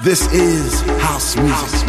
This is house music.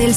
del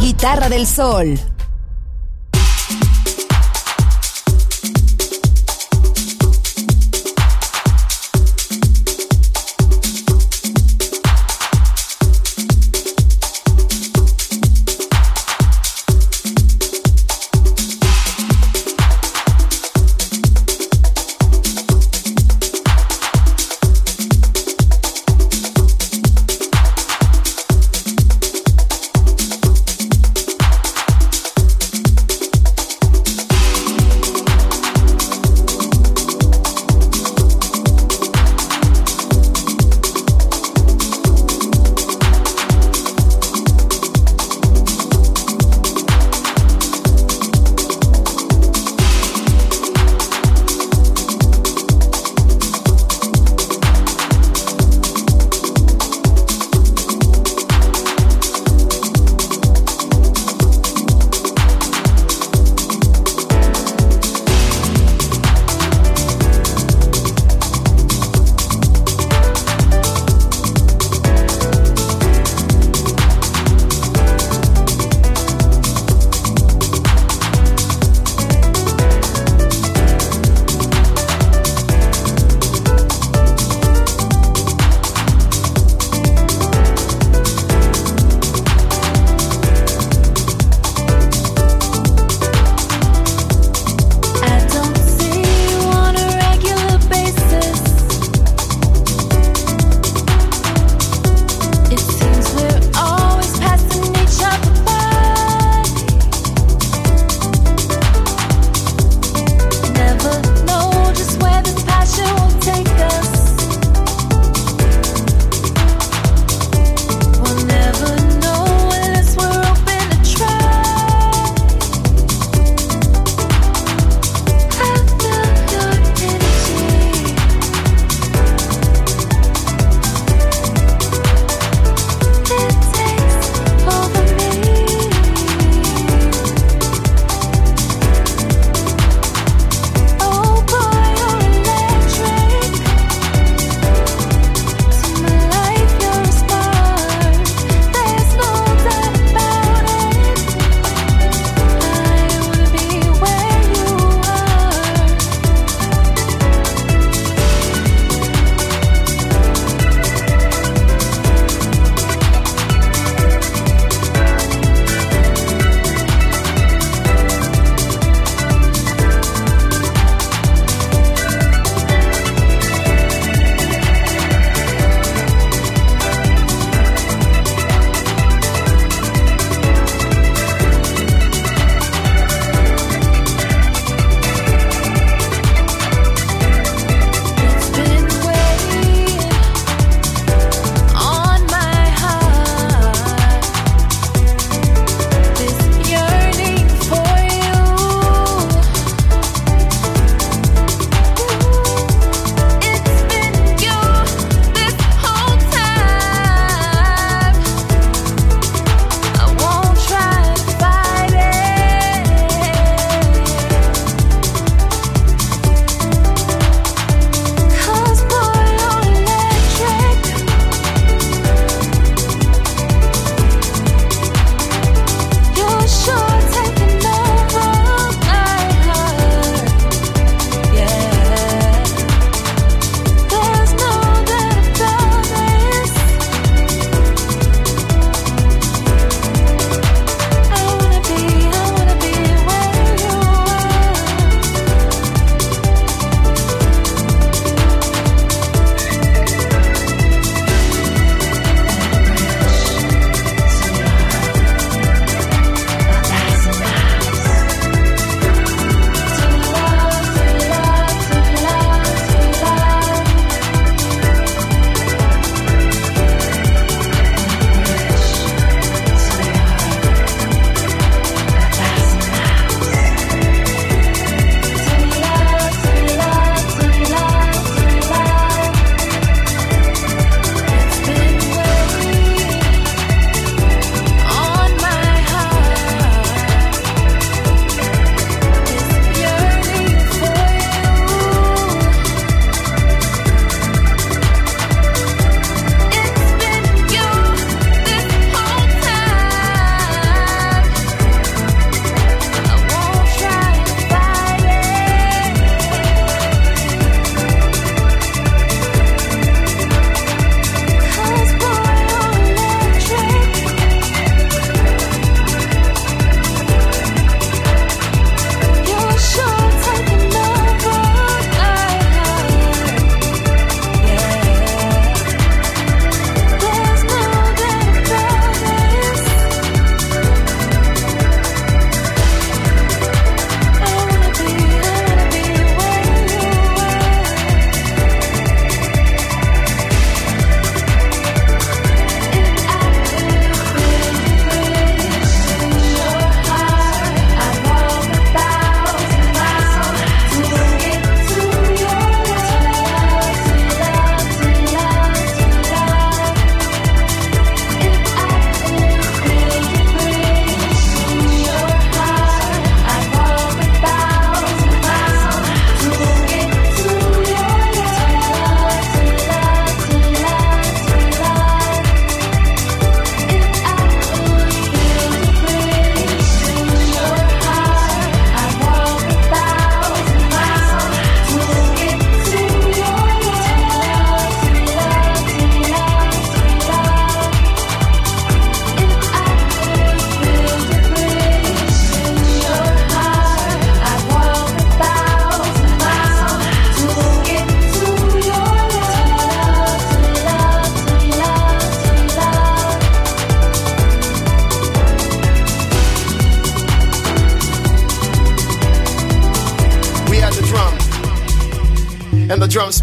Guitarra del Sol.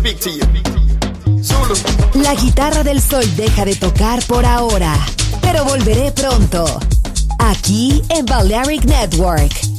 speak to you. Sulu. La Guitarra del Sol deja de tocar por ahora, pero volveré pronto. Aquí en Balearic Network.